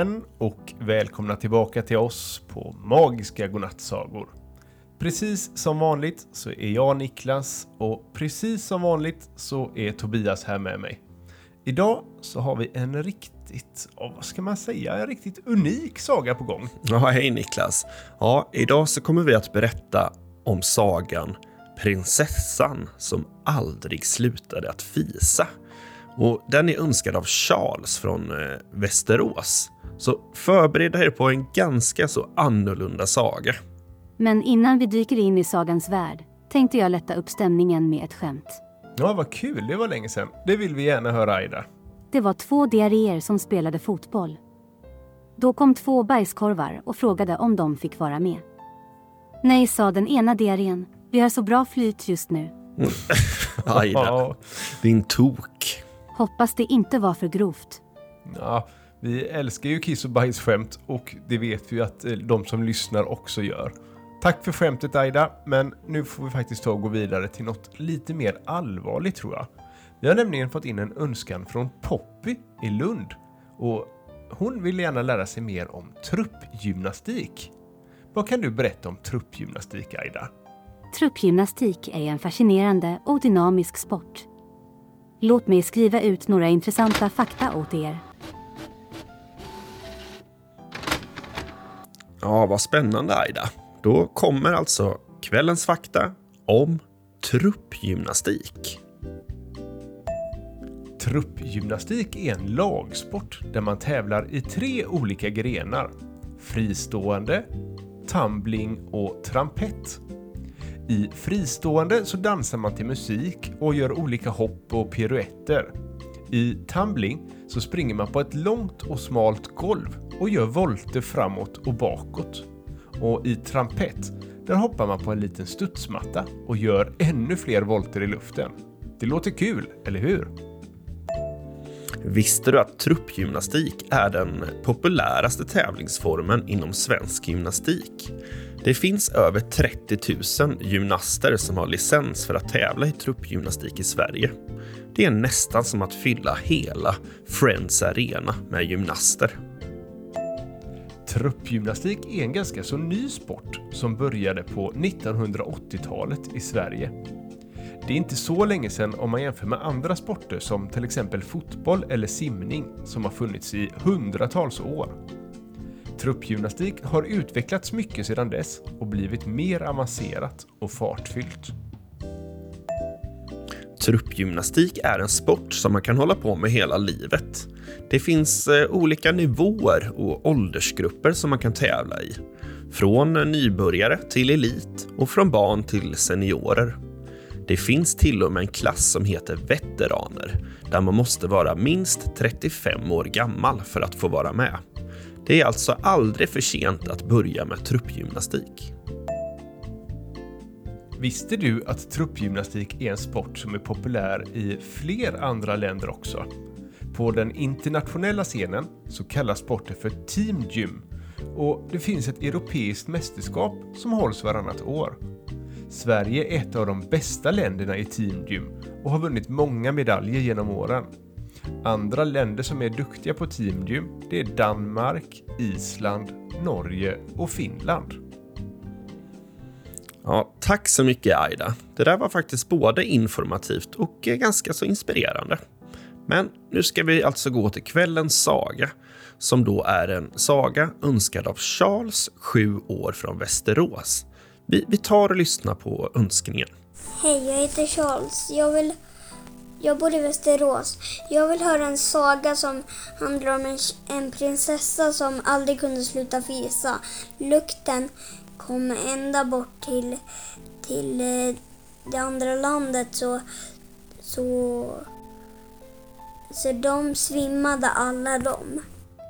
igen och välkomna tillbaka till oss på Magiska Godnattsagor. Precis som vanligt så är jag Niklas och precis som vanligt så är Tobias här med mig. Idag så har vi en riktigt unik saga på gång. Ja, hej Niklas. Ja, idag så kommer vi att berätta om sagan Prinsessan som aldrig slutade att fisa. Och den är önskad av Charles från Västerås. Så förbered er på en ganska så annorlunda saga. Men innan vi dyker in i sagans värld tänkte jag lätta upp stämningen med ett skämt. Ja, vad kul. Det var länge sedan. Det vill vi gärna höra, Aida. Det var två diarréer som spelade fotboll. Då kom två bajskorvar och frågade om de fick vara med. Nej, sa den ena diarrén. Vi har så bra flyt just nu. Aida, din tok. Hoppas det inte var för grovt. Ja, vi älskar ju kiss- och bajsskämt och det vet vi att de som lyssnar också gör. Tack för skämtet, Aida, men nu får vi faktiskt ta och gå vidare till något lite mer allvarligt, tror jag. Vi har nämligen fått in en önskan från Poppy i Lund och hon vill gärna lära sig mer om truppgymnastik. Vad kan du berätta om truppgymnastik, Aida? Truppgymnastik är en fascinerande och dynamisk sport. Låt mig skriva ut några intressanta fakta åt er. Ja, vad spännande, Aida. Då kommer alltså kvällens fakta om truppgymnastik. Truppgymnastik är en lagsport där man tävlar i 3 olika grenar. Fristående, tumbling och trampett. I fristående så dansar man till musik och gör olika hopp och piruetter. I tumbling så springer man på ett långt och smalt golv och gör volter framåt och bakåt. Och i trampett, där hoppar man på en liten studsmatta och gör ännu fler volter i luften. Det låter kul, eller hur? Visste du att truppgymnastik är den populäraste tävlingsformen inom svensk gymnastik? Det finns över 30 000 gymnaster som har licens för att tävla i truppgymnastik i Sverige. Det är nästan som att fylla hela Friends Arena med gymnaster. Truppgymnastik är en ganska så ny sport som började på 1980-talet i Sverige. Det är inte så länge sedan om man jämför med andra sporter som till exempel fotboll eller simning som har funnits i hundratals år. Truppgymnastik har utvecklats mycket sedan dess och blivit mer avancerat och fartfyllt. Truppgymnastik är en sport som man kan hålla på med hela livet. Det finns olika nivåer och åldersgrupper som man kan tävla i. Från nybörjare till elit och från barn till seniorer. Det finns till och med en klass som heter veteraner där man måste vara minst 35 år gammal för att få vara med. Det är alltså aldrig för sent att börja med truppgymnastik. Visste du att truppgymnastik är en sport som är populär i fler andra länder också? På den internationella scenen så kallas sporten för team gym och det finns ett europeiskt mästerskap som hålls varannat år. Sverige är ett av de bästa länderna i team gym och har vunnit många medaljer genom åren. Andra länder som är duktiga på team gym, det är Danmark, Island, Norge och Finland. Ja, tack så mycket, Aida. Det där var faktiskt både informativt och ganska så inspirerande. Men nu ska vi alltså gå till kvällens saga, som då är en saga önskad av Charles, 7 år, från Västerås. Vi tar och lyssnar på önskningen. Hej, jag heter Charles. Jag bor i Västerås. Jag vill höra en saga som handlar om en prinsessa som aldrig kunde sluta fisa. Lukten kom ända bort till det andra landet så de svimmade alla dem.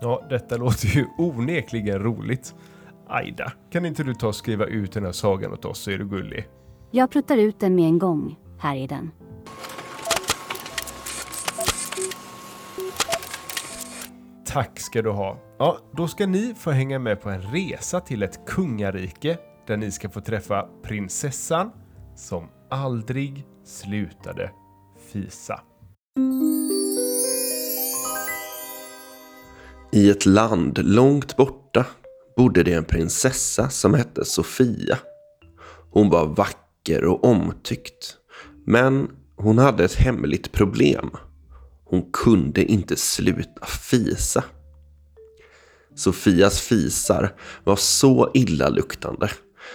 Ja, detta låter ju onekligen roligt. Aida, kan inte du ta och skriva ut den här sagan åt oss, så är du gullig? Jag pruttar ut den med en gång. Här är den. Tack ska du ha. Ja, då ska ni få hänga med på en resa till ett kungarike där ni ska få träffa prinsessan som aldrig slutade fisa. I ett land långt borta bodde det en prinsessa som hette Sofia. Hon var vacker och omtyckt, men hon hade ett hemligt problem. Hon kunde inte sluta fisa. Sofias fisar var så illaluktande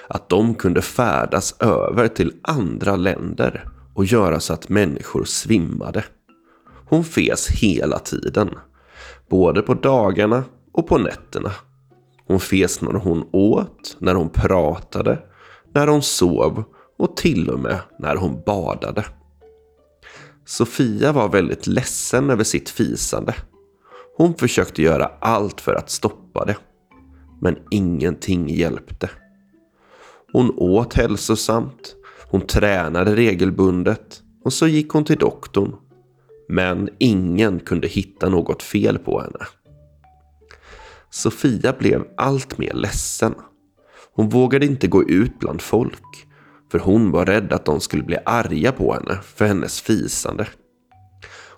att de kunde färdas över till andra länder och göra så att människor svimmade. Hon fes hela tiden, både på dagarna och på nätterna. Hon fes när hon åt, när hon pratade, när hon sov och till och med när hon badade. Sofia var väldigt ledsen över sitt fisande. Hon försökte göra allt för att stoppa det, men ingenting hjälpte. Hon åt hälsosamt, hon tränade regelbundet och så gick hon till doktorn. Men ingen kunde hitta något fel på henne. Sofia blev allt mer ledsen. Hon vågade inte gå ut bland folk, för hon var rädd att de skulle bli arga på henne för hennes fisande.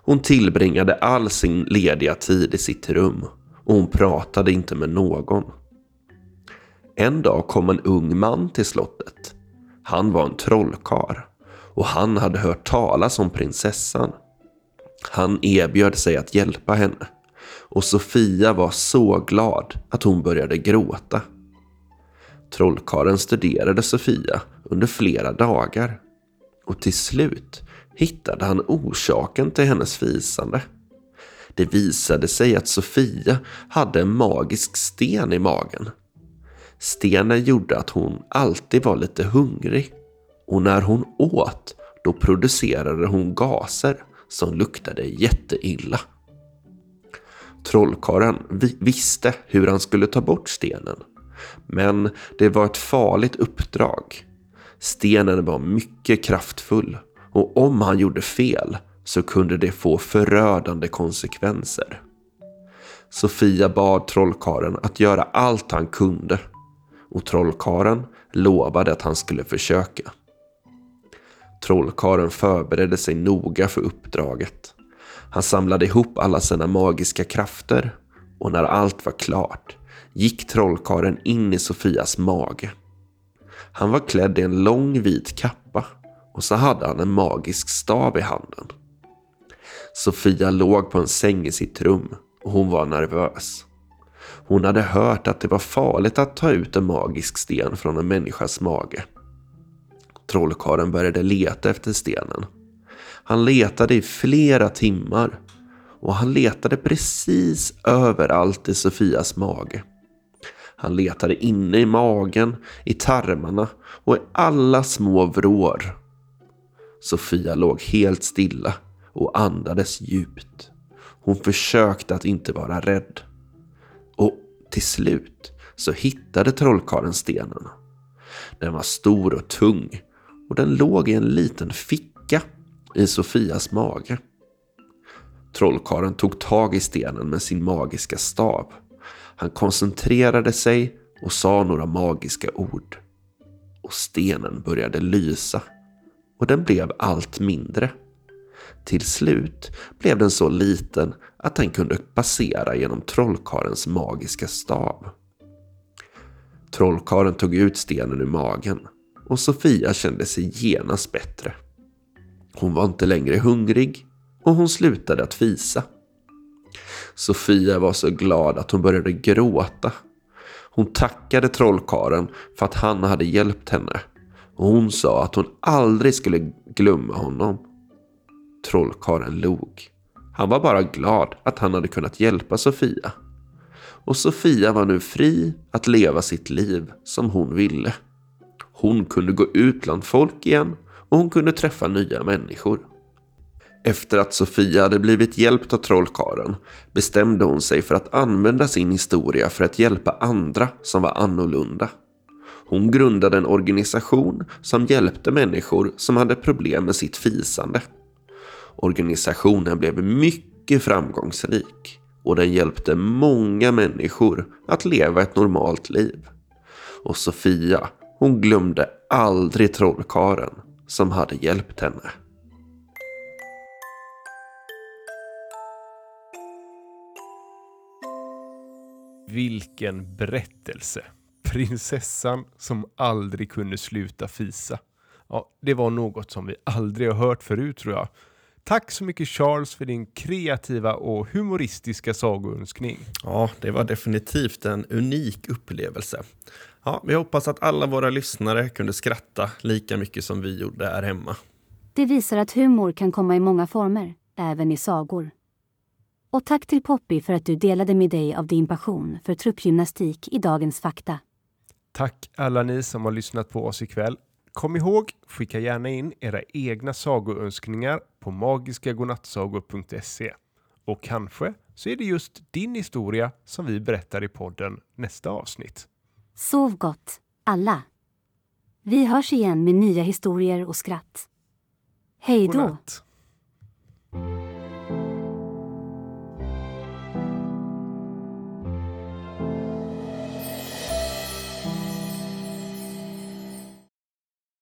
Hon tillbringade all sin lediga tid i sitt rum och hon pratade inte med någon. En dag kom en ung man till slottet. Han var en trollkarl och han hade hört talas om prinsessan. Han erbjöd sig att hjälpa henne och Sofia var så glad att hon började gråta. Trollkarlen studerade Sofia under flera dagar och till slut hittade han orsaken till hennes fisande. Det visade sig att Sofia hade en magisk sten i magen. Stenen gjorde att hon alltid var lite hungrig och när hon åt då producerade hon gaser som luktade jätteilla. Trollkarlen visste hur han skulle ta bort stenen, men det var ett farligt uppdrag. Stenen var mycket kraftfull och om han gjorde fel så kunde det få förödande konsekvenser. Sofia bad trollkarlen att göra allt han kunde och trollkarlen lovade att han skulle försöka. Trollkarlen förberedde sig noga för uppdraget. Han samlade ihop alla sina magiska krafter och när allt var klart gick trollkarlen in i Sofias mage. Han var klädd i en lång vit kappa och så hade han en magisk stav i handen. Sofia låg på en säng i sitt rum och hon var nervös. Hon hade hört att det var farligt att ta ut en magisk sten från en människas mage. Trollkarlen började leta efter stenen. Han letade i flera timmar och han letade precis överallt i Sofias mage. Han letade inne i magen, i tarmarna och i alla små vrår. Sofia låg helt stilla och andades djupt. Hon försökte att inte vara rädd. Och till slut så hittade trollkarlen stenen. Den var stor och tung. Och den låg i en liten ficka i Sofias mage. Trollkarlen tog tag i stenen med sin magiska stav. Han koncentrerade sig och sa några magiska ord. Och stenen började lysa. Och den blev allt mindre. Till slut blev den så liten att den kunde passera genom trollkarlens magiska stav. Trollkarlen tog ut stenen ur magen. Och Sofia kände sig genast bättre. Hon var inte längre hungrig och hon slutade att fisa. Sofia var så glad att hon började gråta. Hon tackade trollkarlen för att han hade hjälpt henne. Och hon sa att hon aldrig skulle glömma honom. Trollkarlen log. Han var bara glad att han hade kunnat hjälpa Sofia. Och Sofia var nu fri att leva sitt liv som hon ville. Hon kunde gå ut bland folk igen och hon kunde träffa nya människor. Efter att Sofia hade blivit hjälpt av trollkarlen bestämde hon sig för att använda sin historia för att hjälpa andra som var annorlunda. Hon grundade en organisation som hjälpte människor som hade problem med sitt fisande. Organisationen blev mycket framgångsrik och den hjälpte många människor att leva ett normalt liv. Och Sofia, hon glömde aldrig trollkarlen som hade hjälpt henne. Vilken berättelse. Prinsessan som aldrig kunde sluta fisa. Ja, det var något som vi aldrig har hört förut, tror jag. Tack så mycket, Charles, för din kreativa och humoristiska sagoönskning. Ja, det var definitivt en unik upplevelse. Ja, vi hoppas att alla våra lyssnare kunde skratta lika mycket som vi gjorde här hemma. Det visar att humor kan komma i många former, även i sagor. Och tack till Poppy för att du delade med dig av din passion för truppgymnastik i dagens fakta. Tack alla ni som har lyssnat på oss ikväll. Kom ihåg, skicka gärna in era egna sagoönskningar på magiskagodnattsagor.se. Och kanske så är det just din historia som vi berättar i podden nästa avsnitt. Sov gott, alla! Vi hörs igen med nya historier och skratt. Hej då!